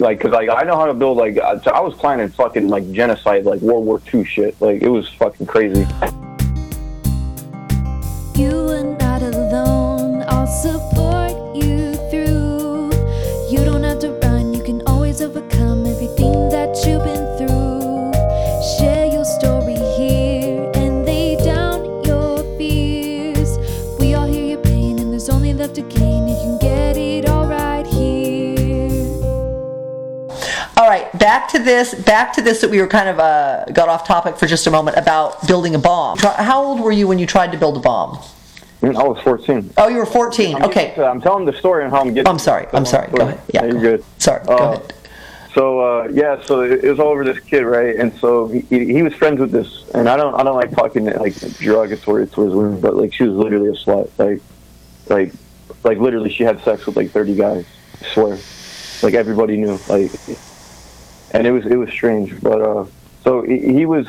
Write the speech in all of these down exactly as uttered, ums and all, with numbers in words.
Like, cause like I know how to build, like, I, I was planning fucking like genocide, like World War Two shit. Like, it was fucking crazy. You are not alone. I'll support you through. You don't have to run. You can always overcome everything that you've been through. Share your story here and lay down your fears. We all hear your pain, and there's only love to gain. You can get it all right here. All right, back to this. Back to this that we were kind of uh, got off topic for just a moment about building a bomb. How old were you when you tried to build a bomb? I was fourteen. Oh, you were fourteen. I'm okay. To, I'm telling the story and how I'm getting. I'm sorry. I'm sorry. Go ahead. Yeah, you're good. Sorry. Go uh, ahead. So uh, yeah, so it was all over this kid, right? And so he, he was friends with this, and I don't I don't like talking like derogatory towards women, but like she was literally a slut. Like like like literally, she had sex with like thirty guys. I swear, like everybody knew. Like, and it was it was strange, but uh, so he, he was.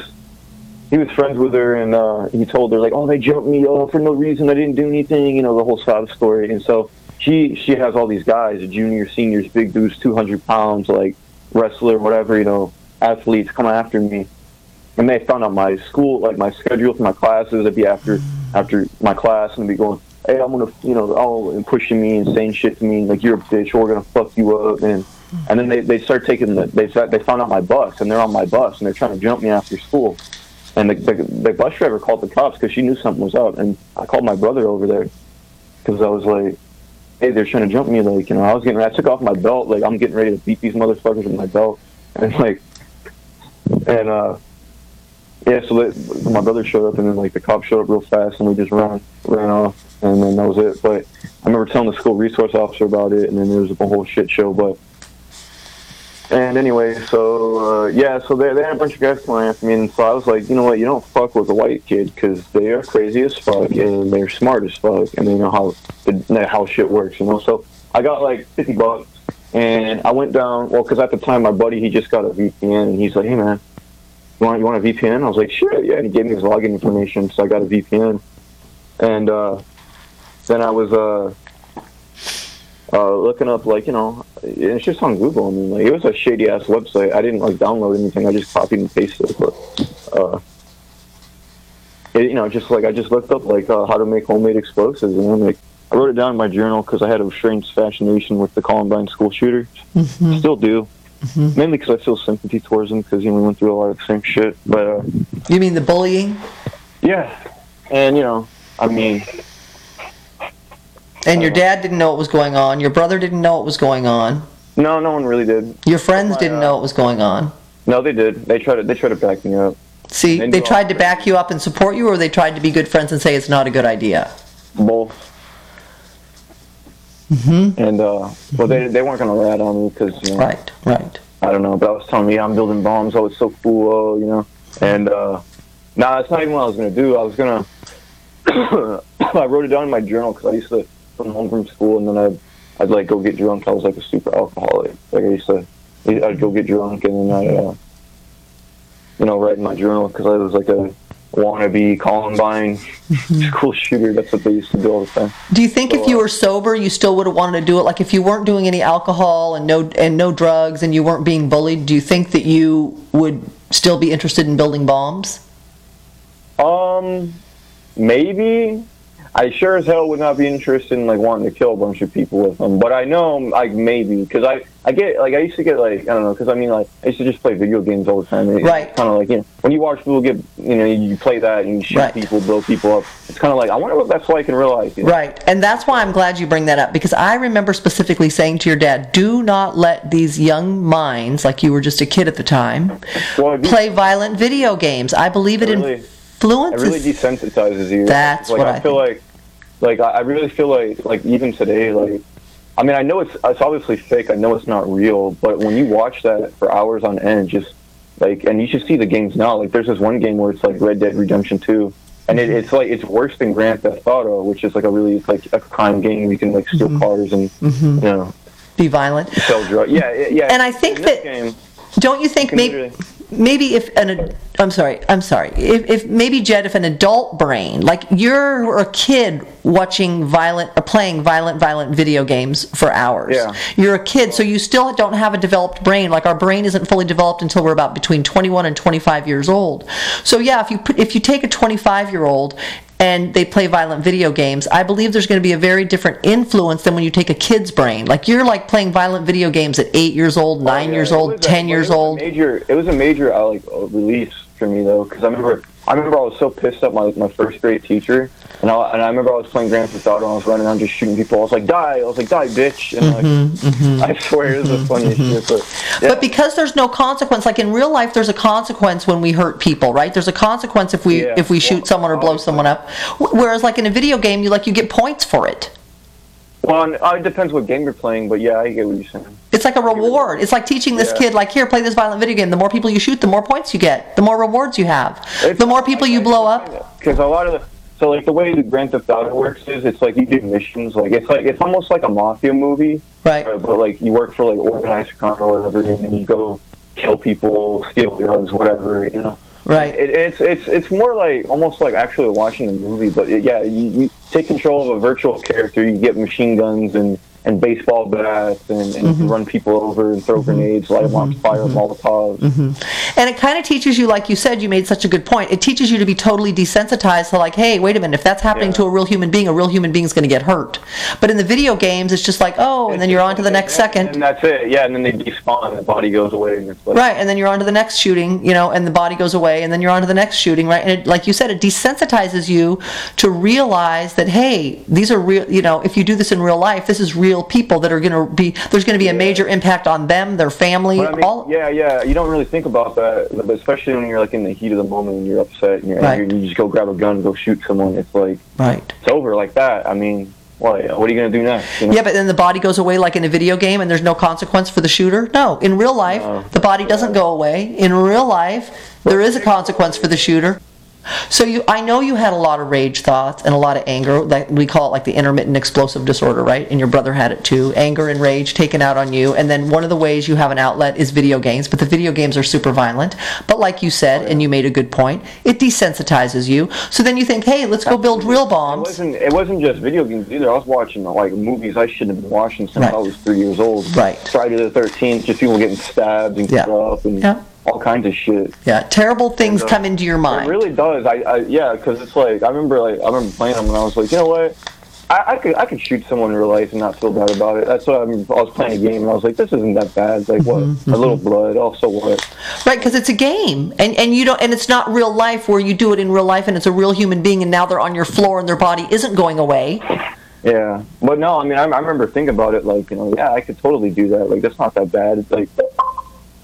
He was friends with her, and uh, he told her, like, oh, they jumped me, oh, for no reason, I didn't do anything, you know, the whole side of the story. And so she she has all these guys, juniors, seniors, big dudes, two hundred pounds, like, wrestler, whatever, you know, athletes come after me. And they found out my school, like, my schedule for my classes. It'd be after after my class, and they'd be going, hey, I'm going to, you know, all and pushing me and saying shit to me, like, you're a bitch, or we're going to fuck you up. And and then they, they start taking the, they, they found out my bus, and they're on my bus, and they're trying to jump me after school. And the, the, the bus driver called the cops because she knew something was up. And I called my brother over there because I was like, hey, they're trying to jump me. Like, you know, I was getting ready. I took off my belt. Like, I'm getting ready to beat these motherfuckers with my belt. And, like, and, uh, yeah, so they, my brother showed up, and then, like, the cops showed up real fast, and we just ran, ran off. And then that was it. But I remember telling the school resource officer about it, and then there was a whole shit show. But, and anyway, so, uh, yeah, so they, they had a bunch of guys coming after me, and so I was like, you know what, you don't fuck with a white kid, because they are crazy as fuck, and they're smart as fuck, and they know how the, how shit works, you know, so I got, like, fifty bucks, and I went down, well, because at the time, my buddy, he just got a V P N, and he's like, hey, man, you want, you want a V P N? I was like, sure, yeah, and he gave me his login information, so I got a V P N, and, uh, then I was, uh... Uh, looking up, like, you know, it's just on Google. I mean, like, it was a shady ass website. I didn't like download anything. I just copied and pasted it. But, uh, it, you know, just like I just looked up like uh, how to make homemade explosives, and I'm like, I wrote it down in my journal because I had a strange fascination with the Columbine school shooters. Mm-hmm. Still do, mm-hmm. Mainly because I feel sympathy towards them because you know we went through a lot of the same shit. But uh, you mean the bullying? Yeah, and you know, I mean. And your dad didn't know what was going on. Your brother didn't know what was going on. No, no one really did. Your friends my, didn't uh, know what was going on. No, they did. They tried to. They tried to back me up. See, they, they tried to back you up and support you, or they tried to be good friends and say it's not a good idea. Both. Mm-hmm. And uh, well, mm-hmm. they they weren't gonna rat on me because you know, right, right. I don't know, but I was telling me yeah, I'm building bombs. Oh, it's so cool, you know. And uh, nah, that's not even what I was gonna do. I was gonna. I wrote it down in my journal because I used to. From home from school, and then I'd, I'd like go get drunk. I was like a super alcoholic. Like I used to, I'd go get drunk, and then I, uh, you know, write in my journal because I was like a wannabe Columbine school shooter. That's what they used to do all the time. Do you think so, if you were sober, you still would have wanted to do it? Like if you weren't doing any alcohol and no and no drugs, and you weren't being bullied, do you think that you would still be interested in building bombs? Um, maybe. I sure as hell would not be interested in like wanting to kill a bunch of people with them, but I know like maybe because I, I get like I used to get like I don't know because I mean like I used to just play video games all the time. It, right. It's kind of like you know when you watch people get you know you play that and you shoot right. people, blow people up. It's kind of like I wonder what that's like in real life. You know? Right, and that's why I'm glad you bring that up because I remember specifically saying to your dad, "Do not let these young minds, like you were just a kid at the time, well, play violent video games." I believe it really, in. It really desensitizes you. That's like, what I, I feel think. like. Like I really feel like, like even today, like I mean, I know it's it's obviously fake. I know it's not real, but when you watch that for hours on end, just like and you should see the games now. Like there's this one game where it's like Red Dead Redemption two, and it, it's like it's worse than Grand Theft Auto, which is like a really it's like a crime game where you can like steal mm-hmm. cars and mm-hmm. you know be violent, sell drugs. Yeah, yeah. And I think that game, don't you think maybe maybe if an I'm sorry, I'm sorry, if, if maybe Jed, if an adult brain, like you're a kid watching violent, or playing violent, violent video games for hours. Yeah. You're a kid, so you still don't have a developed brain. Like our brain isn't fully developed until we're about between twenty-one and twenty-five years old. So yeah, if you put, if you take a twenty-five-year-old and they play violent video games, I believe there's going to be a very different influence than when you take a kid's brain. Like you're like playing violent video games at eight years old, nine oh, yeah. years old, ten a, years it old. Major, it was a major uh, like release for me though, because I remember I remember I was so pissed at my my first grade teacher, and I and I remember I was playing Grand Theft Auto and I was running around just shooting people. I was like, die! I was like, die, bitch! And like, mm-hmm, mm-hmm, I swear mm-hmm, it was the funniest mm-hmm. shit. But, yeah. but because there's no consequence, like in real life, there's a consequence when we hurt people, right? There's a consequence if we yeah. if we shoot well, someone or blow obviously. someone up. Whereas like in a video game, you like you get points for it. Well, it depends what game you're playing, but yeah, I get what you're saying. It's like a reward. It's like teaching this yeah. kid, like, here, play this violent video game. The more people you shoot, the more points you get, the more rewards you have, it's, the more people I, you I, blow I, up. Because a lot of the, so like the way the Grand Theft Auto works is, it's like you do missions, like it's like it's almost like a mafia movie, right? Uh, but like you work for like organized crime or whatever, and you go kill people, steal drugs, whatever, you know. Right. It, it's it's it's more like almost like actually watching a movie, but it, yeah, you, you take control of a virtual character. You get machine guns and, and baseball bats and, and mm-hmm. run people over and throw mm-hmm. grenades, light them on fire, mm-hmm. Molotovs. Mm-hmm. And it kind of teaches you, like you said, you made such a good point. It teaches you to be totally desensitized to like, hey, wait a minute, if that's happening yeah. to a real human being, a real human being is going to get hurt. But in the video games, it's just like, oh, and, and then you're on to the next and second. And that's it. Yeah, and then they despawn, the body goes away. And it's like, right, and then you're on to the next shooting, you know, and the body goes away. And then you're on to the next shooting, right? And it, like you said, it desensitizes you to realize that, hey, these are real, you know, if you do this in real life, this is real people that are going to be, there's going to be a yeah. major impact on them, their family. But I mean, all yeah, yeah, you don't really think about that, but especially when you're like in the heat of the moment and you're upset and you're right. angry, and you just go grab a gun and go shoot someone. It's like, right. it's over like that. I mean, well, yeah, what are you going to do next? You know? Yeah, but then the body goes away like in a video game and there's no consequence for the shooter? No. In real life, no. the body doesn't go away. In real life, there is a consequence for the shooter. So you, I know you had a lot of rage thoughts and a lot of anger. That we call it like the intermittent explosive disorder, right? And your brother had it too. Anger and rage taken out on you. And then one of the ways you have an outlet is video games. But the video games are super violent. But like you said, yeah. and you made a good point, it desensitizes you. So then you think, hey, let's go build real bombs. It wasn't, it wasn't just video games either. I was watching like movies I shouldn't have been watching since right. I was three years old. Right. Friday the thirteenth, just people getting stabbed and yeah. stuff. And yeah. all kinds of shit. Yeah, terrible things and, uh, come into your mind. It really does. I, I yeah, because it's like I remember like I remember playing them and I was like, you know what, I, I could I could shoot someone in real life and not feel bad about it. That's what I, I was playing a game and I was like, this isn't that bad. It's like what mm-hmm. a little blood, also what? Right, because it's a game and and you don't and it's not real life where you do it in real life and it's a real human being and now they're on your floor and their body isn't going away. Yeah, but no, I mean I, I remember thinking about it like you know yeah I could totally do that like that's not that bad. It's like.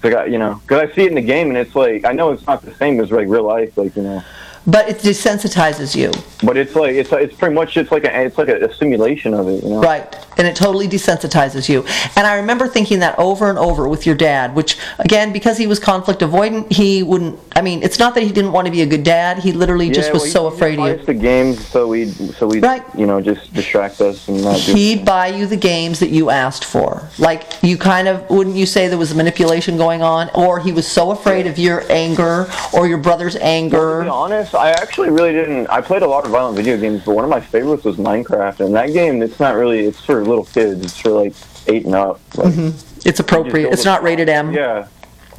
Like, you know, because I see it in the game, and it's like I know it's not the same as like real life, like you know. But it desensitizes you. But it's like it's it's pretty much it's like a, it's like a, a simulation of it, you know. Right, and it totally desensitizes you. And I remember thinking that over and over with your dad, which again, because he was conflict avoidant, he wouldn't. I mean, it's not that he didn't want to be a good dad. He literally yeah, just was well, he, so he afraid of you. He buys the games, so we so we right. you know just distract us and not do. He'd buy you the games that you asked for. Like you kind of wouldn't you say there was manipulation going on, or he was so afraid yeah. of your anger or your brother's anger. To be honest. I actually really didn't. I played a lot of violent video games, but one of my favorites was Minecraft. And that game, it's not really, it's for little kids. It's for like eight and up. Like, mm-hmm. It's appropriate. It's not rated M. Yeah.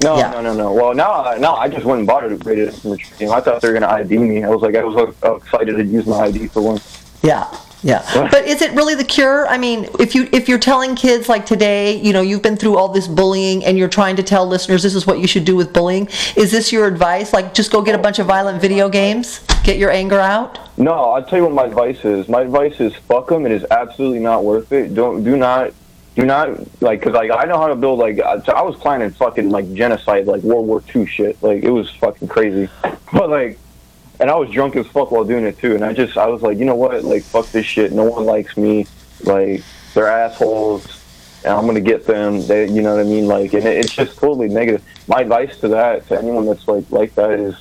No, yeah. no, no, no. Well, now, now I just went and bought it rated M. You know, I thought they were going to I D me. I was like, I was so excited to use my I D for once. Yeah. Yeah, but is it really the cure? I mean, if you if you're telling kids like today, you know, you've been through all this bullying, and you're trying to tell listeners this is what you should do with bullying. Is this your advice? Like, just go get a bunch of violent video games, get your anger out. No, I'll tell you what my advice is. My advice is fuck them. It is absolutely not worth it. Don't do not do not like because like I know how to build like I, I was planning fucking like genocide, like World War Two shit. Like it was fucking crazy, but like. And I was drunk as fuck while doing it too. And I just, I was like, you know what? Like, fuck this shit. No one likes me. Like, they're assholes. And I'm going to get them. They, you know what I mean? Like, and it, it's just totally negative. My advice to that, to anyone that's like, like that is,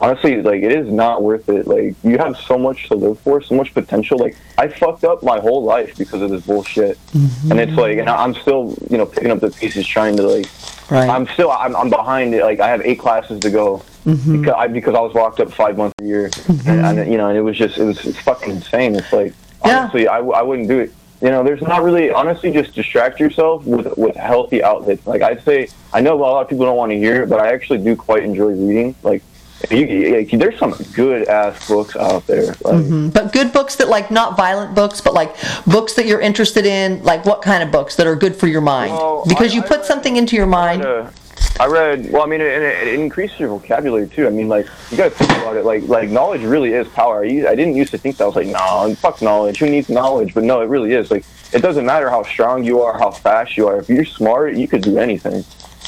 honestly, like, it is not worth it. Like, you have so much to live for, so much potential. Like, I fucked up my whole life because of this bullshit. Mm-hmm. And it's like, and I'm still, you know, picking up the pieces, trying to like, right. I'm still, I'm, I'm behind it. Like, I have eight classes to go. mm-hmm. because I because I was locked up five months a year, mm-hmm. and, and you know, and it was just it was fucking insane. It's like honestly, yeah. I, I wouldn't do it. You know, there's not really honestly just distract yourself with with healthy outlets. Like I'd say, I know a lot of people don't want to hear it, but I actually do quite enjoy reading. Like. You, like, there's some good ass books out there, like. Mm-hmm. But good books that like not violent books, but like books that you're interested in. Like what kind of books that are good for your mind? Well, because I, you put I, something into your mind. I read, uh, I read. Well, I mean, it, it, it increases your vocabulary too. I mean, like you got to think about it. Like, like knowledge really is power. I, I didn't used to think that. I was like, nah, fuck knowledge. Who needs knowledge? But no, it really is. Like, it doesn't matter how strong you are, how fast you are. If you're smart, you could do anything.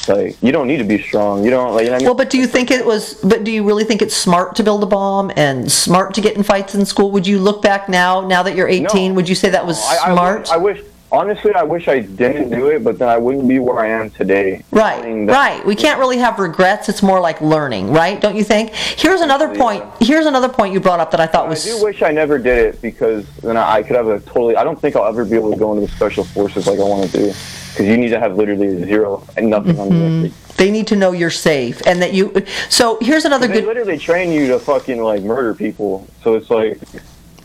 Like, you don't need to be strong. You don't like. You know, well, but do you think it was? But do you really think it's smart to build a bomb and smart to get in fights in school? Would you look back now, now that you're eighteen, no, would you say that was I, smart? I, I wish. Honestly, I wish I didn't do it, but then I wouldn't be where I am today. Right, right. We can't really have regrets. It's more like learning, right? Don't you think? Here's another point. Here's another point you brought up that I thought was... I do wish I never did it, because then I could have a totally... I don't think I'll ever be able to go into the special forces like I want to do, because you need to have literally zero and nothing mm-hmm. on the record. They need to know you're safe, and that you... So here's another good... They literally train you to fucking, like, murder people, so it's like...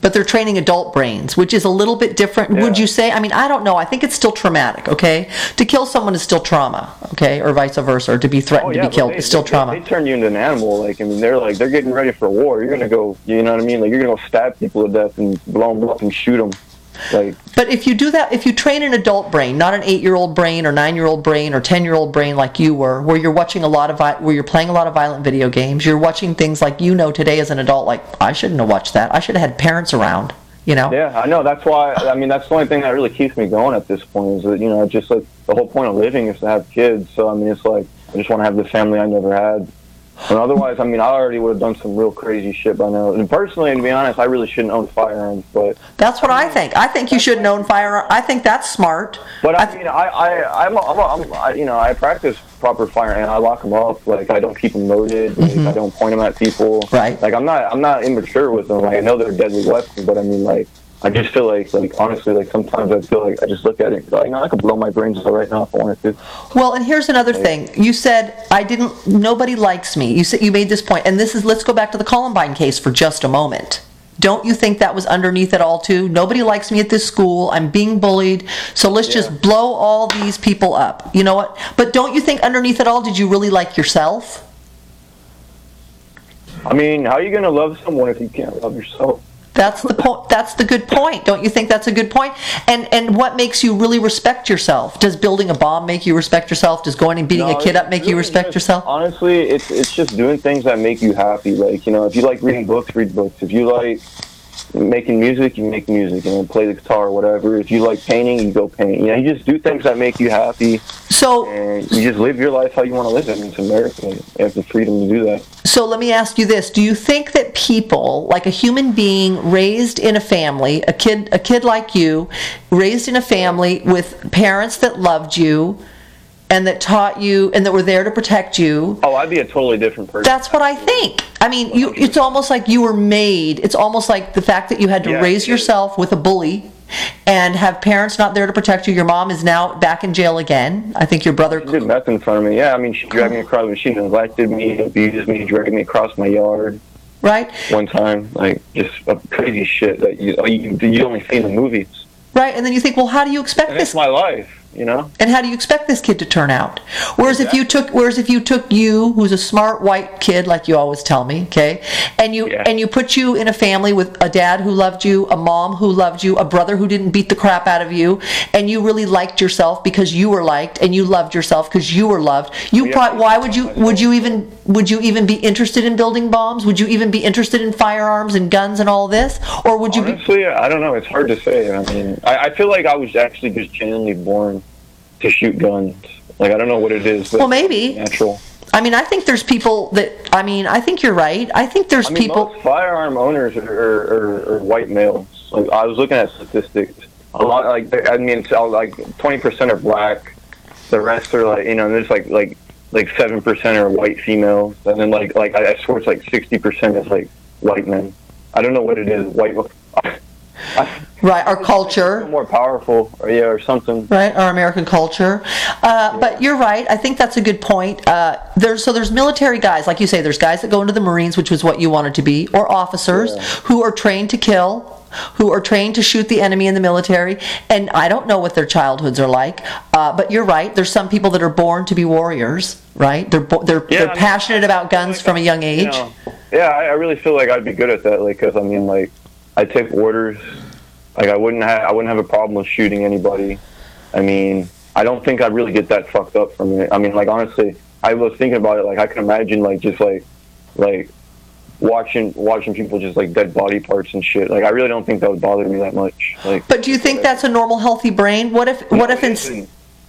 But they're training adult brains, which is a little bit different, yeah. Would you say? I mean, I don't know. I think it's still traumatic, okay? To kill someone is still trauma, okay? Or vice versa, or to be threatened oh, yeah, to be killed they, is still they, trauma. They, they turn you into an animal. Like, I mean, they're like, they're getting ready for war. You're going to go, you know what I mean? Like, you're going to go stab people to death and blow them up and shoot them. Like, but if you do that, if you train an adult brain, not an eight-year-old brain or nine-year-old brain or ten-year-old brain like you were, where you're watching a lot of, vi- where you're playing a lot of violent video games, you're watching things like you know today as an adult, like I shouldn't have watched that. I should have had parents around, you know. Yeah, I know. That's why. I mean, that's the only thing that really keeps me going at this point is that you know, just like the whole point of living is to have kids. So I mean, it's like I just want to have the family I never had. And otherwise, I mean, I already would have done some real crazy shit by now. And personally, to be honest, I really shouldn't own firearms. But that's what I, mean, I think. I think you shouldn't own firearms. I think that's smart. But I, I th- mean, I, I, I'm, a, I'm, a, I'm a, I, you know, I practice proper firearms. I lock them up. Like I don't keep them loaded. Like, mm-hmm. I don't point them at people. Right. Like I'm not, I'm not immature with them. Like I know they're deadly weapons, but I mean, like I just feel like, like honestly, like sometimes I feel like I just look at it and go, like, no, I could blow my brains out right now if I wanted to. Well, and here's another thing. You said, I didn't, nobody likes me. You said, you made this point, and this is, let's go back to the Columbine case for just a moment. Don't you think that was underneath it all too? Nobody likes me at this school. I'm being bullied. So let's yeah. just blow all these people up. You know what? But don't you think underneath it all, did you really like yourself? I mean, how are you going to love someone if you can't love yourself? That's the point. That's the good point. Don't you think that's a good point? And and what makes you really respect yourself? Does building a bomb make you respect yourself? Does going and beating no, a kid up make really you respect just, yourself? Honestly, it's it's just doing things that make you happy. Like, you know, if you like reading books, read books. If you like making music, you make music. You know, play the guitar, whatever. If you like painting, you go paint. You know, you just do things that make you happy. So and you just live your life how you want to live it. It's America. You have the freedom to do that. So let me ask you this. Do you think that people, like a human being raised in a family, a kid a kid like you, raised in a family with parents that loved you and that taught you and that were there to protect you? Oh, I'd be a totally different person. That's what I think. I mean, you, it's almost like you were made. It's almost like the fact that you had to yeah, raise yourself with a bully and have parents not there to protect you. Your mom is now back in jail again. I think your brother... She did nothing in front of me. Yeah, I mean, she dragged me across the... She neglected me, abused me, dragged me across my yard. Right. One time. Like, just crazy shit that you you, you only see in the movies. Right, and then you think, well, how do you expect and this... It's my life, you know? And how do you expect this kid to turn out? Whereas exactly. if you took whereas if you took you, who's a smart white kid, like you always tell me, okay, and you yeah. and you put you in a family with a dad who loved you, a mom who loved you, a brother who didn't beat the crap out of you, and you really liked yourself because you were liked, and you loved yourself because you were loved, you yeah. probably, why would you would you even would you even be interested in building bombs? Would you even be interested in firearms and guns and all this? Or would you Honestly, be I don't know, it's hard to say. I mean, I, I feel like I was actually just genuinely born to shoot guns. Like, I don't know what it is. But well, maybe. Natural. I mean, I think there's people that, I mean, I think you're right. I think there's I mean, people. Most firearm owners are, are, are white males. Like, I was looking at statistics. A lot, like, I mean, it's like twenty percent are black. The rest are like, you know, there's like, like, like seven percent are white females. And then like, like, I swear it's like sixty percent is like white men. I don't know what it is. White. I, Right, our culture. More powerful, or yeah, or something. Right, our American culture. Uh, yeah. But you're right. I think that's a good point. Uh, there's so there's military guys, like you say. There's guys that go into the Marines, which was what you wanted to be, or officers yeah. who are trained to kill, who are trained to shoot the enemy in the military. And I don't know what their childhoods are like. Uh, but you're right. There's some people that are born to be warriors. Right? They're bo- they're yeah, they're I mean, passionate about guns like from a young age. You know, yeah, I, I really feel like I'd be good at that. Like, because I mean, like, I take orders. Like, I wouldn't have, I wouldn't have a problem with shooting anybody. I mean, I don't think I'd really get that fucked up from it. I mean, like, honestly, I was thinking about it. Like, I can imagine, like, just, like, like, watching watching people just, like, dead body parts and shit. Like, I really don't think that would bother me that much. Like, but do you think whatever. That's a normal, healthy brain? What if, what no, if it's...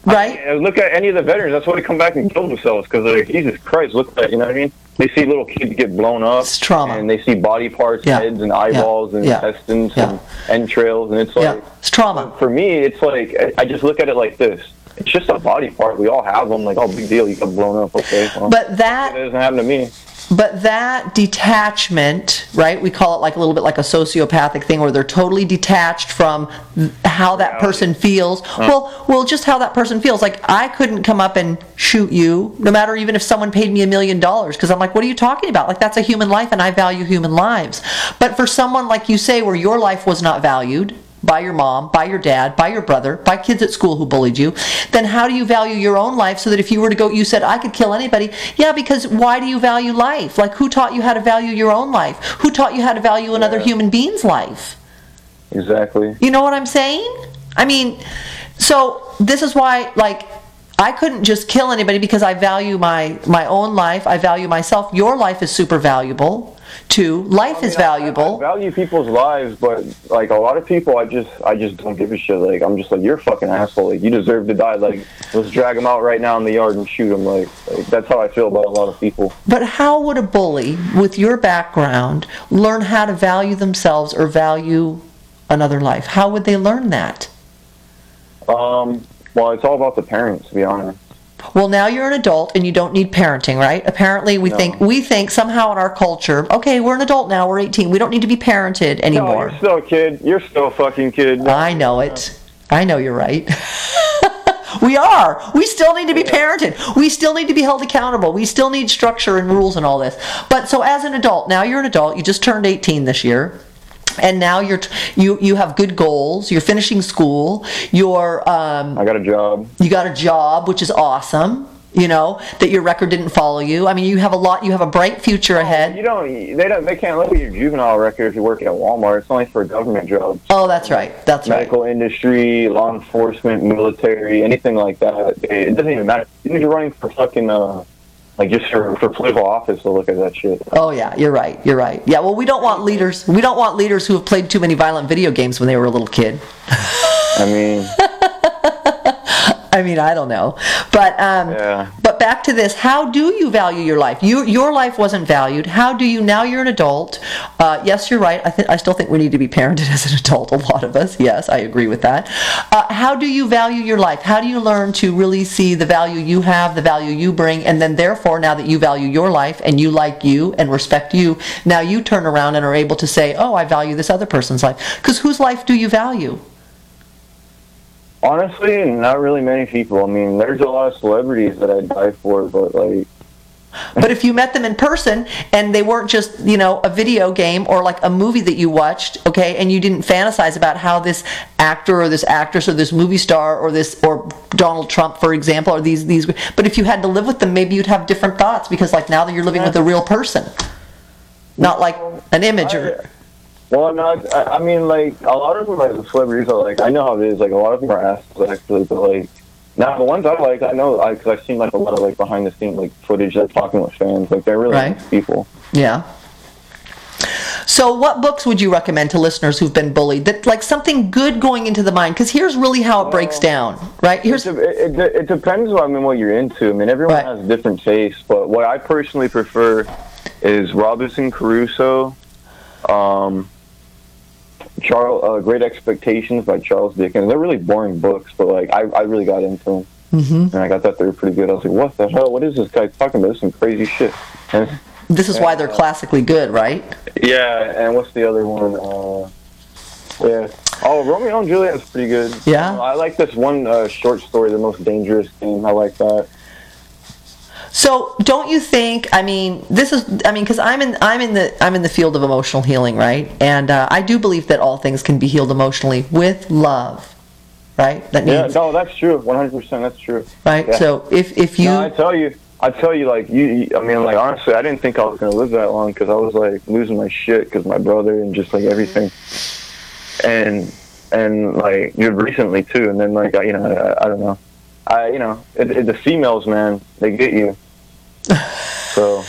Right? I mean, look at any of the veterans. That's why they come back and kill themselves. Because, like, Jesus Christ, look at that. You know what I mean? They see little kids get blown up. It's trauma. And they see body parts, yeah. heads and eyeballs yeah. and yeah. intestines yeah. and entrails. And it's like... Yeah. It's trauma. For me, it's like... I just look at it like this. It's just a body part. We all have them. Like, oh, big deal. You got blown up. Okay. Well, but that... It doesn't happen to me. But that detachment, right, we call it like a little bit like a sociopathic thing where they're totally detached from how that person feels. Well, well, just how that person feels. Like, I couldn't come up and shoot you, no matter even if someone paid me a million dollars, because I'm like, what are you talking about? Like, that's a human life, and I value human lives. But for someone, like you say, where your life was not valued by your mom, by your dad, by your brother, by kids at school who bullied you, then how do you value your own life so that if you were to go, you said, I could kill anybody. Yeah, because why do you value life? Like, who taught you how to value your own life? Who taught you how to value another yeah. human being's life? Exactly. You know what I'm saying? I mean, so this is why, like, I couldn't just kill anybody because I value my, my own life. I value myself. Your life is super valuable. Two, life I mean, is valuable. I, I value people's lives, but like a lot of people, I just I just don't give a shit. Like, I'm just like, you're a fucking asshole. Like, you deserve to die. Like, let's drag him out right now in the yard and shoot him. Like, like that's how I feel about a lot of people. But how would a bully with your background learn how to value themselves or value another life? How would they learn that? Um. Well, it's all about the parents, to be honest. Well, now you're an adult and you don't need parenting, right? Apparently, we no. think we think somehow in our culture, okay, we're an adult now, we're eighteen, we don't need to be parented anymore. No, you're still a kid. You're still a fucking kid. I know it. I know you're right. We are. We still need to be parented. We still need to be held accountable. We still need structure and rules and all this. But so as an adult, now you're an adult, you just turned eighteen this year. And now you're t- you you have good goals. You're finishing school. You're um, I got a job. You got a job, which is awesome. You know that your record didn't follow you. I mean, you have a lot. You have a bright future ahead. You don't. They don't. They can't look at your juvenile record if you work at Walmart. It's only for government jobs. Oh, that's right. That's medical right. Medical industry, law enforcement, military, anything like that. It doesn't even matter. Even if you're running for fucking. Uh, Like, just for, for political office to look at that shit. Oh, yeah, you're right, you're right. Yeah, well, we don't want leaders. We don't want leaders who have played too many violent video games when they were a little kid. I mean... I mean, I don't know. But um, yeah. but back to this, how do you value your life? You, your life wasn't valued. How do you, now you're an adult. Uh, yes, you're right. I, th- I still think we need to be parented as an adult, a lot of us. Yes, I agree with that. Uh, how do you value your life? How do you learn to really see the value you have, the value you bring, and then therefore, now that you value your life and you like you and respect you, now you turn around and are able to say, oh, I value this other person's life. Because whose life do you value? Honestly, not really many people. I mean, there's a lot of celebrities that I'd die for, but like... But if you met them in person, and they weren't just, you know, a video game or like a movie that you watched, okay, and you didn't fantasize about how this actor or this actress or this movie star or this, or Donald Trump, for example, or these, these... But if you had to live with them, maybe you'd have different thoughts, because like now that you're living with a real person, not like an image or... Well, I'm not, I, I mean, like, a lot of them, like, the celebrities are, like, I know how it is, like, a lot of them are assholes, actually, but, like, now the ones I like, I know, because I've seen, like, a lot of, like, behind-the-scenes, like, footage that's talking with fans, like, they're really right. nice people. Yeah. So what books would you recommend to listeners who've been bullied? That, like, something good going into the mind, because here's really how it um, breaks down, right? Here's It, it, it, it depends on, I mean, what you're into. I mean, everyone right. has different tastes, but what I personally prefer is Robinson Crusoe, um... Charles, uh, Great Expectations by Charles Dickens. They're really boring books, but like I, I really got into them, mm-hmm. and I got that they were pretty good. I was like, what the hell? What is this guy talking about? This is some crazy shit. And, this is and, why they're uh, classically good, right? Yeah. And what's the other one? Uh, yeah. Oh, Romeo and Juliet is pretty good. Yeah? Uh, I like this one uh, short story, The Most Dangerous Game. I like that. So, don't you think? I mean, this is. I mean, because I'm in. I'm in the. I'm in the field of emotional healing, right? And uh, I do believe that all things can be healed emotionally with love, right? That means, yeah. No, that's true. One hundred percent. That's true. Right. Yeah. So, if if you, no, I tell you, I tell you, like you. I mean, like honestly, I didn't think I was gonna live that long because I was like losing my shit because my brother and just like everything, and and like recently too, and then like I, you know, I, I don't know, I you know, it, it, the females, man, they get you. So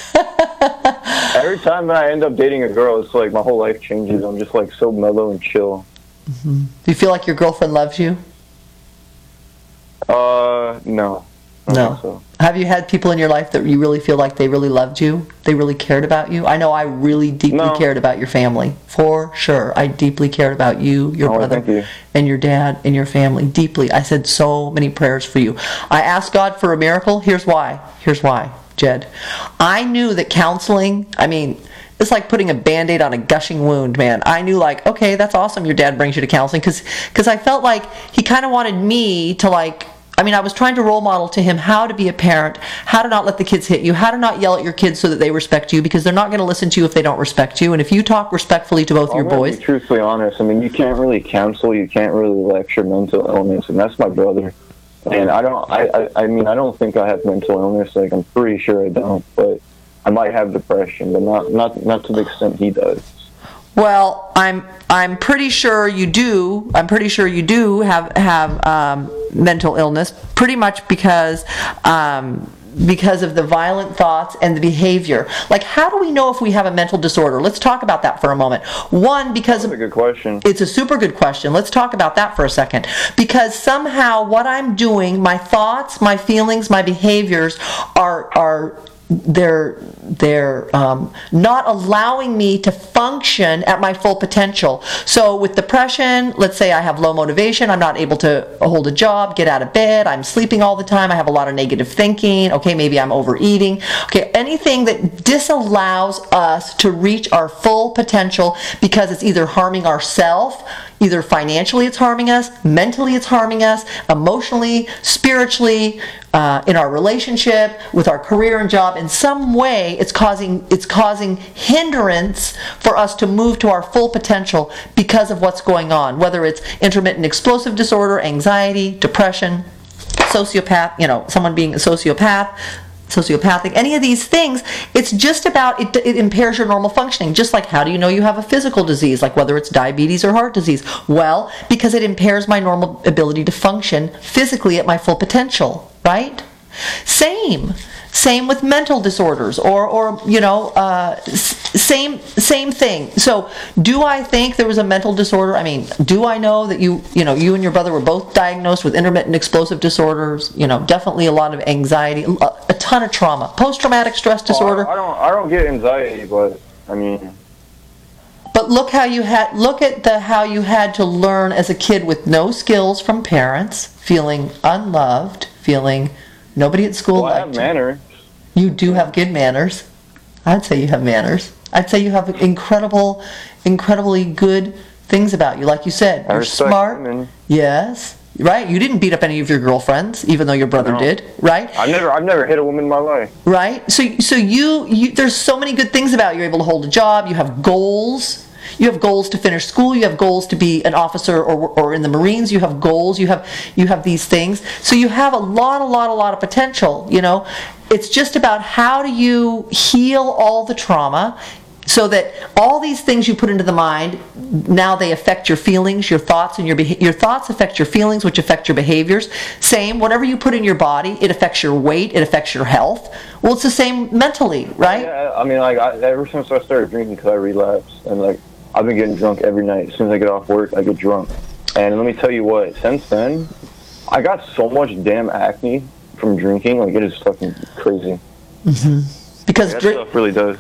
every time that I end up dating a girl, it's like my whole life changes. I'm just like so mellow and chill. Mm-hmm. Do you feel like your girlfriend loves you? Uh, no. I no. So. Have you had people in your life that you really feel like they really loved you? They really cared about you? I know I really deeply no. cared about your family. For sure. I deeply cared about you, your oh, brother, you. and your dad, and your family. Deeply. I said so many prayers for you. I asked God for a miracle. Here's why. Here's why. Jed, I knew that counseling, I mean, it's like putting a Band-Aid on a gushing wound, man. I knew like, okay, that's awesome your dad brings you to counseling, because because I felt like he kind of wanted me to like, I mean, I was trying to role model to him how to be a parent, how to not let the kids hit you, how to not yell at your kids so that they respect you, because they're not going to listen to you if they don't respect you. And if you talk respectfully to both I'm your boys. To be truthfully honest, I mean, you can't really counsel, you can't really lecture mental illness, and that's my brother. And I don't, I, I, I mean, I don't think I have mental illness. Like, I'm pretty sure I don't, but I might have depression, but not, not, not to the extent he does. Well, I'm, I'm pretty sure you do. I'm pretty sure you do have, have, um, mental illness, pretty much because, um, because of the violent thoughts and the behavior. Like, how do we know if we have a mental disorder? Let's talk about that for a moment. One, because... That's a good question. It's a super good question. Let's talk about that for a second. Because somehow what I'm doing, my thoughts, my feelings, my behaviors are... are They're they're um, not allowing me to function at my full potential. So with depression, let's say I have low motivation, I'm not able to hold a job, get out of bed, I'm sleeping all the time, I have a lot of negative thinking, okay, maybe I'm overeating. Okay, anything that disallows us to reach our full potential because it's either harming ourselves, either financially it's harming us, mentally it's harming us, emotionally, spiritually, uh, in our relationship, with our career and job, in some way it's causing it's causing hindrance for us to move to our full potential because of what's going on, whether it's intermittent explosive disorder, anxiety, depression, sociopath, you know, someone being a sociopath, sociopathic, any of these things. It's just about, it, it impairs your normal functioning. Just like, how do you know you have a physical disease, like whether it's diabetes or heart disease? Well, because it impairs my normal ability to function physically at my full potential, right? Same. Same with mental disorders, or, or you know, uh, same same thing. So, do I think there was a mental disorder? I mean, do I know that you, you know, you and your brother were both diagnosed with intermittent explosive disorders? You know, definitely a lot of anxiety, a ton of trauma, post-traumatic stress disorder. Oh, I don't, I don't get anxiety, but I mean. But look how you had, look at the how you had to learn as a kid with no skills from parents, feeling unloved, feeling nobody at school. Well, I have manners. You do have good manners. I'd say you have manners. I'd say you have incredible, incredibly good things about you. Like you said, I you're smart. Women. Yes, right. You didn't beat up any of your girlfriends, even though your brother no. did, right? I've never, I've never hit a woman in my life. Right. So, so you, you, there's so many good things about you. You're able to hold a job. You have goals. You have goals to finish school. You have goals to be an officer or or in the Marines. You have goals. You have you have these things. So you have a lot, a lot, a lot of potential. You know, it's just about how do you heal all the trauma, so that all these things you put into the mind, now they affect your feelings, your thoughts, and your beha- your thoughts affect your feelings, which affect your behaviors. Same, whatever you put in your body, it affects your weight, it affects your health. Well, it's the same mentally, right? Yeah, I mean, like I, ever since I started drinking, because I relapsed, and like. I've been getting drunk every night. As soon as I get off work, I get drunk. And let me tell you what, since then, I got so much damn acne from drinking. Like, it is fucking crazy. Mm-hmm. Because like, that dr- stuff really does.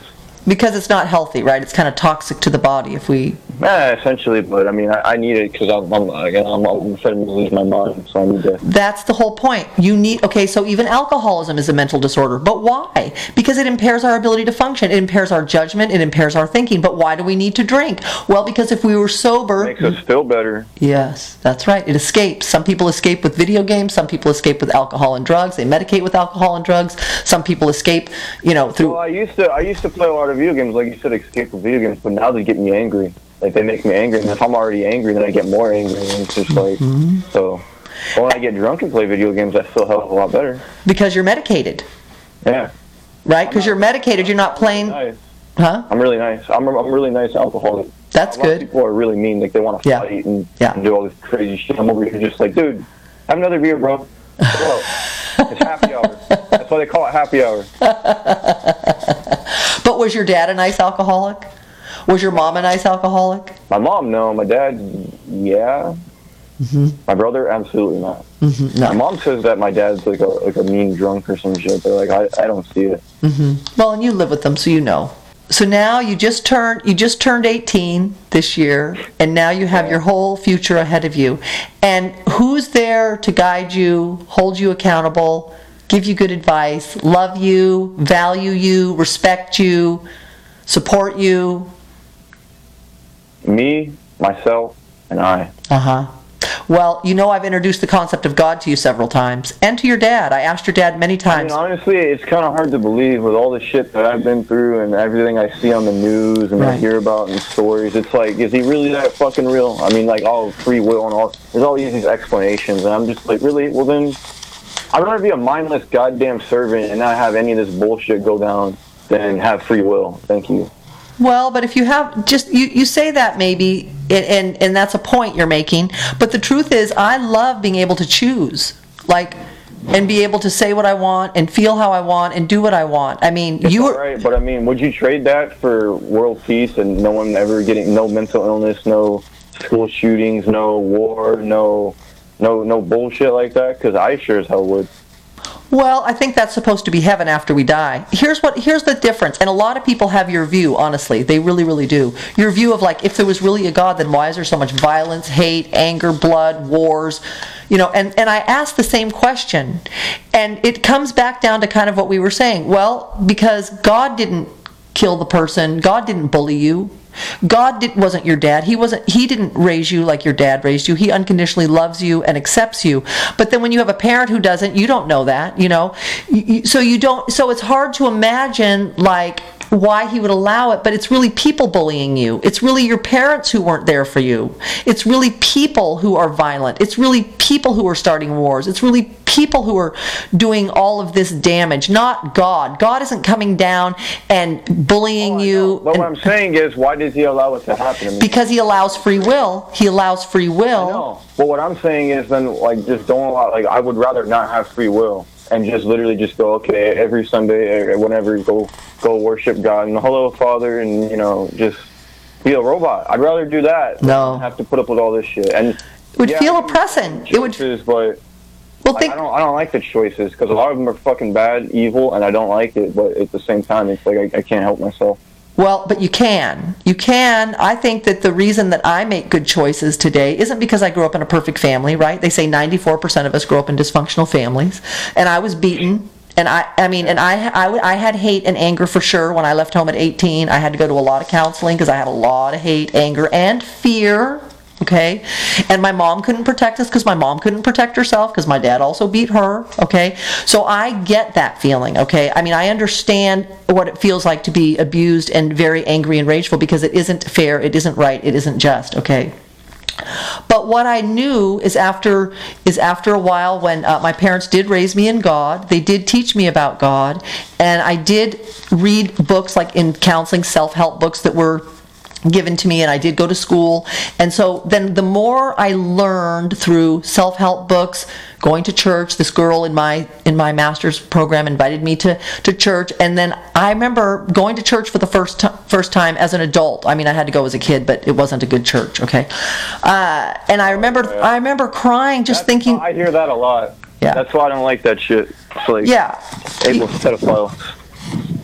because it's not healthy, right? It's kind of toxic to the body if we... Yeah, essentially, but I mean, I, I need it because I'm, I'm, I'm, I'm starting to lose my mind, so I need to... That's the whole point. You need... Okay, so even alcoholism is a mental disorder, but why? Because it impairs our ability to function. It impairs our judgment. It impairs our thinking. But why do we need to drink? Well, because if we were sober... It makes us feel better. Yes, that's right. It escapes. Some people escape with video games. Some people escape with alcohol and drugs. They medicate with alcohol and drugs. Some people escape, you know, through... Well, I used to, I used to play a lot of video games, like you said, escape with video games, but now they get me angry. Like, they make me angry, and if I'm already angry, then I get more angry, and it's just like, mm-hmm. so, well, when I get drunk and play video games, I feel a lot better. Because you're medicated. Yeah. Right? Because you're medicated, you're not playing... Nice. Huh? I'm really nice. I'm I'm really nice alcoholic. That's good. A lot of people are really mean, like, they want to yeah. fight and, yeah. and do all this crazy shit. I'm over here just like, dude, have another beer, bro. Hello. It's happy hour. That's why they call it happy hour. But was your dad a nice alcoholic? Was your mom a nice alcoholic? My mom, no. My dad, yeah. Mm-hmm. My brother, absolutely not. Mm-hmm. No. My mom says that my dad's like a like a mean drunk or some shit. But like I, I don't see it. Mm-hmm. Well, and you live with them, so you know. So now you just turned you just turned eighteen this year, and now you have yeah. your whole future ahead of you. And who's there to guide you, hold you accountable, give you good advice, love you, value you, respect you, support you? Me, myself, and I. Uh-huh. Well, you know I've introduced the concept of God to you several times, and to your dad. I asked your dad many times. I mean, honestly, it's kind of hard to believe with all the shit that I've been through and everything I see on the news and right. I hear about and stories. It's like, is he really that fucking real? I mean, like, all free will and all. There's all these explanations, and I'm just like, really? Well, then, I'd rather be a mindless goddamn servant and not have any of this bullshit go down than have free will. Thank you. Well, but if you have, just, you, you say that maybe, and, and, and that's a point you're making, but the truth is, I love being able to choose, like, and be able to say what I want, and feel how I want, and do what I want. I mean, it's you are... Right, but I mean, would you trade that for world peace, and no one ever getting, no mental illness, no school shootings, no war, no, no, no bullshit like that? Because I sure as hell would. Well, I think that's supposed to be heaven after we die. Here's what here's the difference, and a lot of people have your view, honestly. They really, really do. Your view of, like, if there was really a God, then why is there so much violence, hate, anger, blood, wars? You know, and, and I asked the same question. And it comes back down to kind of what we were saying. Well, because God didn't kill the person, God didn't bully you. God did, wasn't your dad. He wasn't. He didn't raise you like your dad raised you. He unconditionally loves you and accepts you. But then when you have a parent who doesn't, you don't know that, you know. So you don't. So it's hard to imagine, like, why he would allow it, but it's really people bullying you. It's really your parents who weren't there for you. It's really people who are violent. It's really people who are starting wars. It's really people who are doing all of this damage, not God. God isn't coming down and bullying oh, you. But and, what I'm saying is, why does he allow it to happen? I mean, because he allows free will. He allows free will. I know. But what I'm saying is, then, like, just don't allow, like, I would rather not have free will. And just literally just go, okay, every Sunday, whenever, go go worship God, and hello, Father, and, you know, just be a robot. I'd rather do that no. than have to put up with all this shit. And it would yeah, feel oppressing. Choices, it would. But well, I, think... I don't. I don't like the choices because a lot of them are fucking bad, evil, and I don't like it. But at the same time, it's like I, I can't help myself. Well, but you can. You can. I think that the reason that I make good choices today isn't because I grew up in a perfect family, right? They say ninety-four percent of us grow up in dysfunctional families. And I was beaten. And I, I mean, and I, I, I had hate and anger for sure when I left home at eighteen. I had to go to a lot of counseling because I had a lot of hate, anger, and fear. Okay? And my mom couldn't protect us because my mom couldn't protect herself because my dad also beat her. Okay? So I get that feeling. Okay? I mean, I understand what it feels like to be abused and very angry and rageful because it isn't fair, it isn't right, it isn't just. Okay? But what I knew is after is after a while when uh, my parents did raise me in God, they did teach me about God, and I did read books like in counseling, self-help books that were given to me, and I did go to school. And so then the more I learned through self-help books, going to church, this girl in my in my master's program invited me to, to church, and then I remember going to church for the first t- first time as an adult. I mean, I had to go as a kid, but it wasn't a good church, okay? Uh, and I remember oh, yeah. I remember crying, just That's, thinking... I hear that a lot. Yeah. That's why I don't like that shit. It's like... Yeah. Able's pedophile.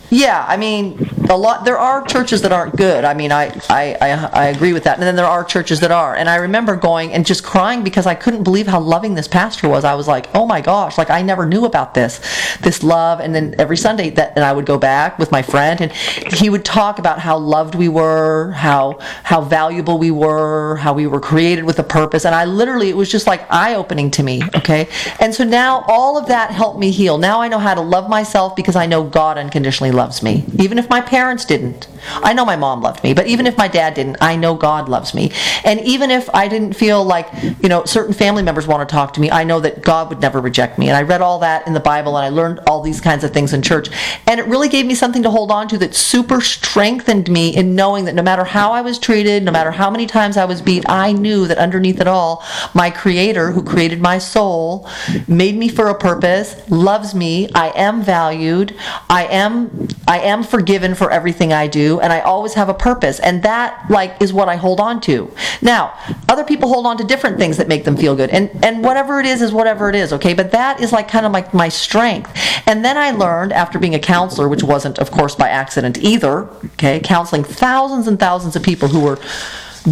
Yeah, I mean... a lot, there are churches that aren't good. I mean, I, I, I, I agree with that. And then there are churches that are. And I remember going and just crying because I couldn't believe how loving this pastor was. I was like, oh my gosh, like I never knew about this, this love. And then every Sunday that, and I would go back with my friend and he would talk about how loved we were, how, how valuable we were, how we were created with a purpose. And I literally, it was just like eye-opening to me. Okay. And so now all of that helped me heal. Now I know how to love myself because I know God unconditionally loves me. Even if my parents didn't. I know my mom loved me, but even if my dad didn't, I know God loves me. And even if I didn't feel like, you know, certain family members want to talk to me, I know that God would never reject me. And I read all that in the Bible and I learned all these kinds of things in church. And it really gave me something to hold on to that super strengthened me in knowing that no matter how I was treated, no matter how many times I was beat, I knew that underneath it all, my Creator who created my soul, made me for a purpose, loves me, I am valued, I am, I am forgiven for everything I do. And I always have a purpose, and that like is what I hold on to. Now, other people hold on to different things that make them feel good, and and whatever it is is whatever it is, okay? But that is like kind of like my strength. And then I learned after being a counselor, which wasn't, of course, by accident either, okay? Counseling thousands and thousands of people who were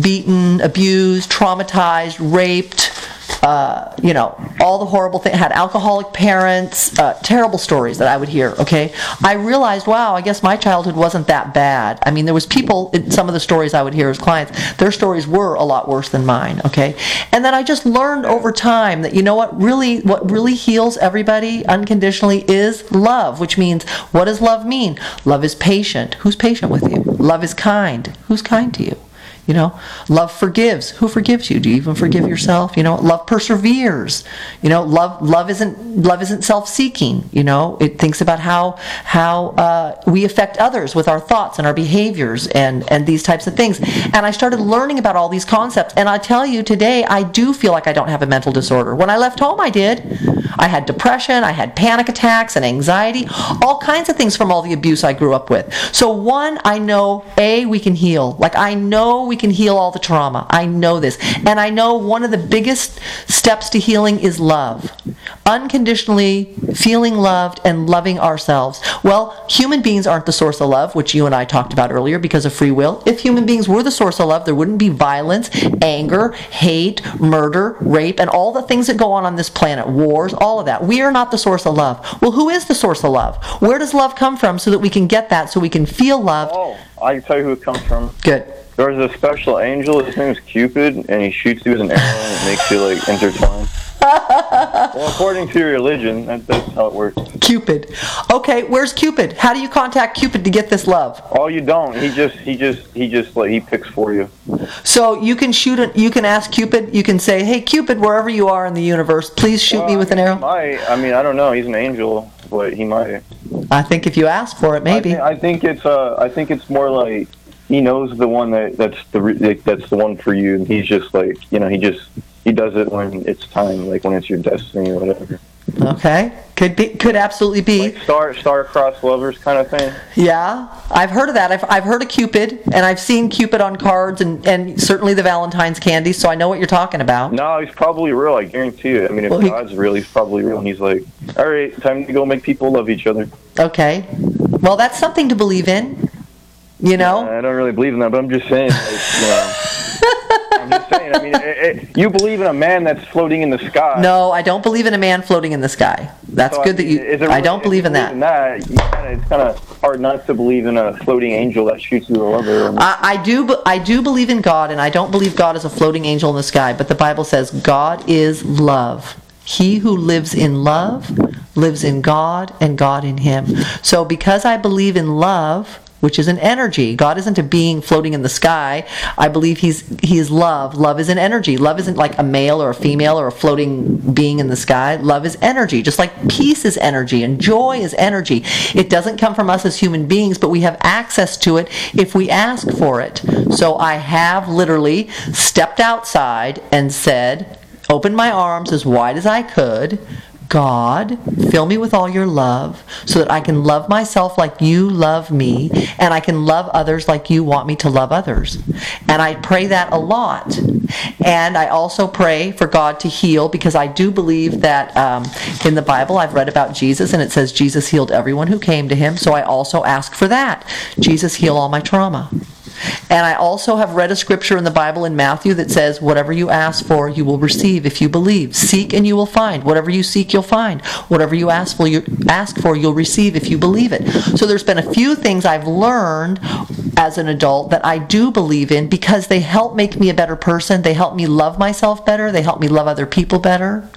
beaten, abused, traumatized, raped. Uh, you know, all the horrible things, had alcoholic parents, uh, terrible stories that I would hear, okay? I realized, wow, I guess my childhood wasn't that bad. I mean, there was people, in some of the stories I would hear as clients, their stories were a lot worse than mine, okay? And then I just learned over time that, you know what, really, what really heals everybody unconditionally is love, which means, what does love mean? Love is patient. Who's patient with you? Love is kind. Who's kind to you? You know, love forgives. Who forgives you? Do you even forgive yourself? You know, love perseveres. You know, love love isn't love isn't self-seeking. You know, it thinks about how how uh, we affect others with our thoughts and our behaviors and and these types of things. And I started learning about all these concepts. And I tell you, today I do feel like I don't have a mental disorder. When I left home, I did. I had depression. I had panic attacks and anxiety. All kinds of things from all the abuse I grew up with. So one, I know a we can heal. Like I know. We can heal all the trauma. I know this. And I know one of the biggest steps to healing is love. Unconditionally feeling loved and loving ourselves. Well, human beings aren't the source of love, which you and I talked about earlier because of free will. If human beings were the source of love, there wouldn't be violence, anger, hate, murder, rape, and all the things that go on on this planet, wars, all of that. We are not the source of love. Well, who is the source of love? Where does love come from so that we can get that, so we can feel loved? Oh, I can tell you who it comes from. Good. There's a special angel, his name is Cupid, and he shoots you with an arrow and it makes you, like, intertwine. Well, according to your religion, that, that's how it works. Cupid. Okay, where's Cupid? How do you contact Cupid to get this love? Oh, you don't. He just, he just, he just, like, he picks for you. So you can shoot it, you can ask Cupid, you can say, hey, Cupid, wherever you are in the universe, please shoot well, me with I mean, an arrow. He might. I mean, I don't know. He's an angel, but he might. I think if you ask for it, maybe. I, th- I think it's, uh, I think it's more like... He knows the one that that's the that's the one for you, and he's just like, you know, he just he does it when it's time, like when it's your destiny or whatever. Okay, could be, could absolutely be. Like star star-crossed lovers kind of thing. Yeah, I've heard of that. I've I've heard of Cupid, and I've seen Cupid on cards, and, and certainly the Valentine's candy. So I know what you're talking about. No, he's probably real. I guarantee you. I mean, if well, he, God's real, he's probably real. And he's like, all right, time to go make people love each other. Okay, well, that's something to believe in. You know, yeah, I don't really believe in that, but I'm just saying. Like, you know, I'm just saying. I mean, it, it, you believe in a man that's floating in the sky. No, I don't believe in a man floating in the sky. That's so good I, that you. Really, I don't believe in that. In that you kinda, it's kind of hard not to believe in a floating angel that shoots you all over. I, I do. I do believe in God, and I don't believe God is a floating angel in the sky. But the Bible says God is love. He who lives in love lives in God, and God in him. So, because I believe in love, which is an energy. God isn't a being floating in the sky. I believe he's he is love. Love is an energy. Love isn't like a male or a female or a floating being in the sky. Love is energy, just like peace is energy and joy is energy. It doesn't come from us as human beings, but we have access to it if we ask for it. So I have literally stepped outside and said, open my arms as wide as I could, God, fill me with all your love so that I can love myself like you love me, and I can love others like you want me to love others. And I pray that a lot. And I also pray for God to heal, because I do believe that um, in the Bible I've read about Jesus, and it says Jesus healed everyone who came to him. So I also ask for that. Jesus, heal all my trauma. And I also have read a scripture in the Bible in Matthew that says, whatever you ask for, you will receive if you believe. Seek and you will find. Whatever you seek, you'll find. Whatever you ask for, you ask for, you'll receive if you believe it. So there's been a few things I've learned as an adult that I do believe in, because they help make me a better person. They help me love myself better. They help me love other people better.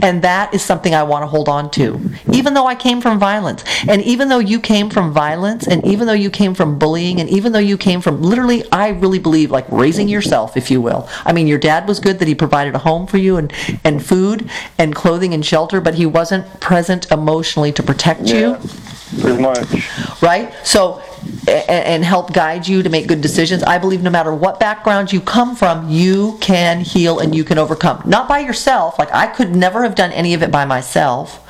And that is something I want to hold on to. Even though I came from violence, and even though you came from violence, and even though you came from bullying, and even though you came from literally, I really believe, like raising yourself, if you will. I mean, your dad was good that he provided a home for you and, and food and clothing and shelter, but he wasn't present emotionally to protect yeah, you. Pretty much. Right? So, and help guide you to make good decisions. I believe no matter what background you come from, you can heal and you can overcome. Not by yourself. Like, I could never have done any of it by myself.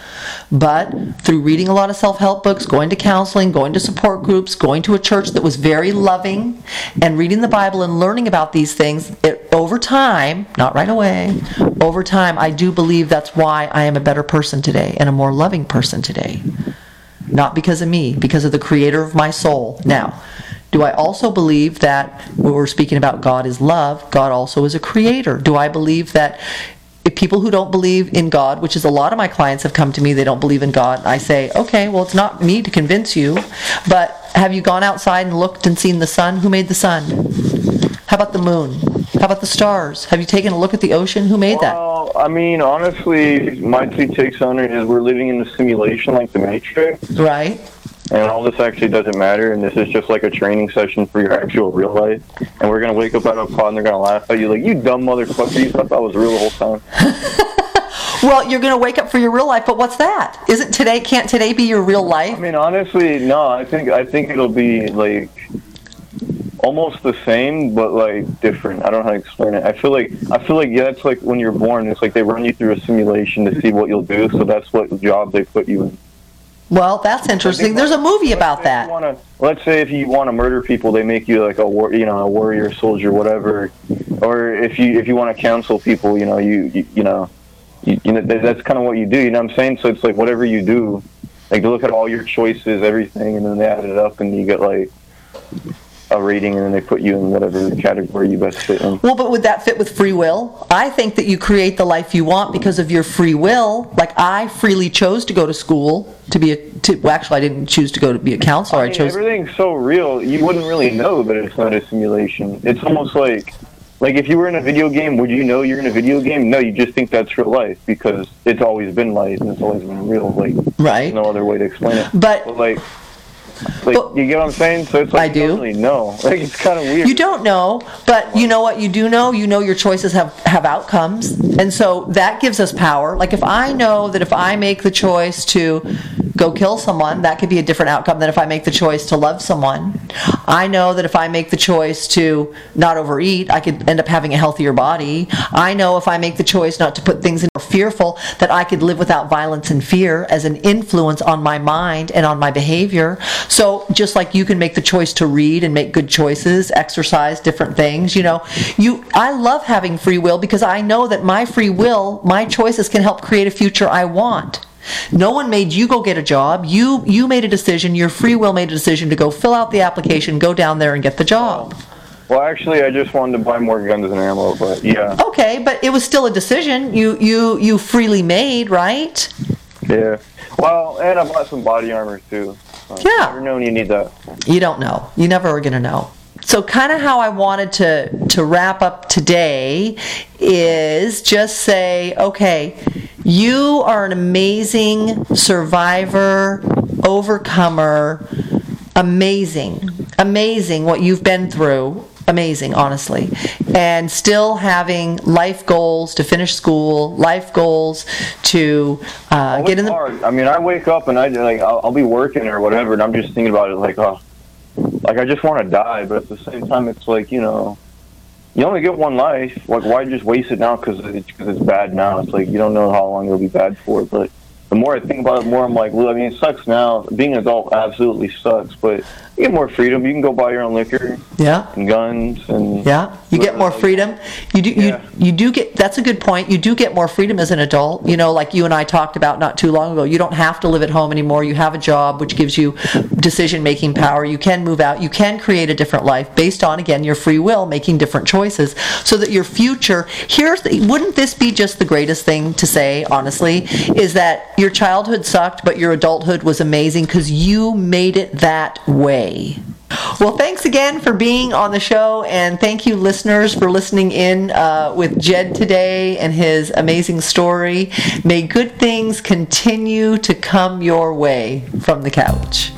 But through reading a lot of self-help books, going to counseling, going to support groups, going to a church that was very loving, and reading the Bible and learning about these things, it, over time, not right away, over time, I do believe that's why I am a better person today and a more loving person today. Not because of me, because of the creator of my soul. Now, do I also believe that when we're speaking about God is love, God also is a creator? Do I believe that if people who don't believe in God, which is a lot of my clients have come to me, they don't believe in God, I say, okay, well, it's not me to convince you, but have you gone outside and looked and seen the sun? Who made the sun? How about the moon? How about the stars? Have you taken a look at the ocean? Who made that? Well, I mean, honestly, my two takes on it is we're living in a simulation like the Matrix. Right. And all this actually doesn't matter, and this is just like a training session for your actual real life. And we're going to wake up out of a pod and they're going to laugh at you like, you dumb motherfucker, you thought that was real the whole time. Well, you're going to wake up for your real life, but what's that? Isn't today, can't today be your real life? I mean, honestly, no, I think I think it'll be like almost the same, but like different. I don't know how to explain it. I feel like I feel like yeah, it's like when you're born, it's like they run you through a simulation to see what you'll do. So that's what job they put you in. Well, that's interesting. There's a movie about that. Wanna, let's say if you want to murder people, they make you like a war, you know, a warrior, soldier, whatever. Or if you if you want to counsel people, you know, you you, you know, you, you know, that's kind of what you do. You know what I'm saying? So it's like whatever you do, like they look at all your choices, everything, and then they add it up, and you get like a rating, and then they put you in whatever category you best fit in. Well, but would that fit with free will? I think that you create the life you want because of your free will. Like, I freely chose to go to school to be a. To, well, actually, I didn't choose to go to be a counselor. I, mean, I chose. Everything's so real, you wouldn't really know that it's not a simulation. It's almost like, like if you were in a video game, would you know you're in a video game? No, you just think that's real life because it's always been life and it's always been real. Like, right? There's no other way to explain it. But, but like. Like, well, you get what I'm saying? So it's like I do. You don't really know. Like, it's kind of weird. You don't know, but you know what you do know? You know your choices have, have outcomes. And so that gives us power. Like, if I know that if I make the choice to go kill someone, that could be a different outcome than if I make the choice to love someone. I know that if I make the choice to not overeat, I could end up having a healthier body. I know if I make the choice not to put things in or fearful, that I could live without violence and fear as an influence on my mind and on my behavior. So just like you can make the choice to read and make good choices, exercise, different things, you know, you. I love having free will because I know that my free will, my choices can help create a future I want. No one made you go get a job. You you made a decision. Your free will made a decision to go fill out the application, go down there and get the job. Well, actually, I just wanted to buy more guns and ammo, but yeah. Okay, but it was still a decision you you, you freely made, right? Yeah. Well, and I bought some body armor, too. So yeah. I've never known you need that. You don't know. You never are going to know. So kind of how I wanted to, to wrap up today is just say, okay, you are an amazing survivor, overcomer, amazing, amazing what you've been through. Amazing, honestly. And still having life goals to finish school, life goals to uh, get in the... Hard. I mean, I wake up and I like I'll, I'll be working or whatever, and I'm just thinking about it like, oh, like I just want to die. But at the same time, it's like, you know, you only get one life. Like, why just waste it now because it's, it's bad now? It's like you don't know how long it'll be bad for, but... the more I think about it, the more I'm like, well, I mean, it sucks now. Being an adult absolutely sucks, but you get more freedom. You can go buy your own liquor, yeah, and guns, and yeah, you get more freedom. You do, yeah. you you do get. That's a good point. You do get more freedom as an adult. You know, like you and I talked about not too long ago. You don't have to live at home anymore. You have a job, which gives you decision-making power. You can move out. You can create a different life based on, again, your free will, making different choices, so that your future. Here's the, wouldn't this be just the greatest thing to say? Honestly, is that your childhood sucked, but your adulthood was amazing because you made it that way. Well, thanks again for being on the show, and thank you, listeners, for listening in uh, with Jed today and his amazing story. May good things continue to come your way from the couch.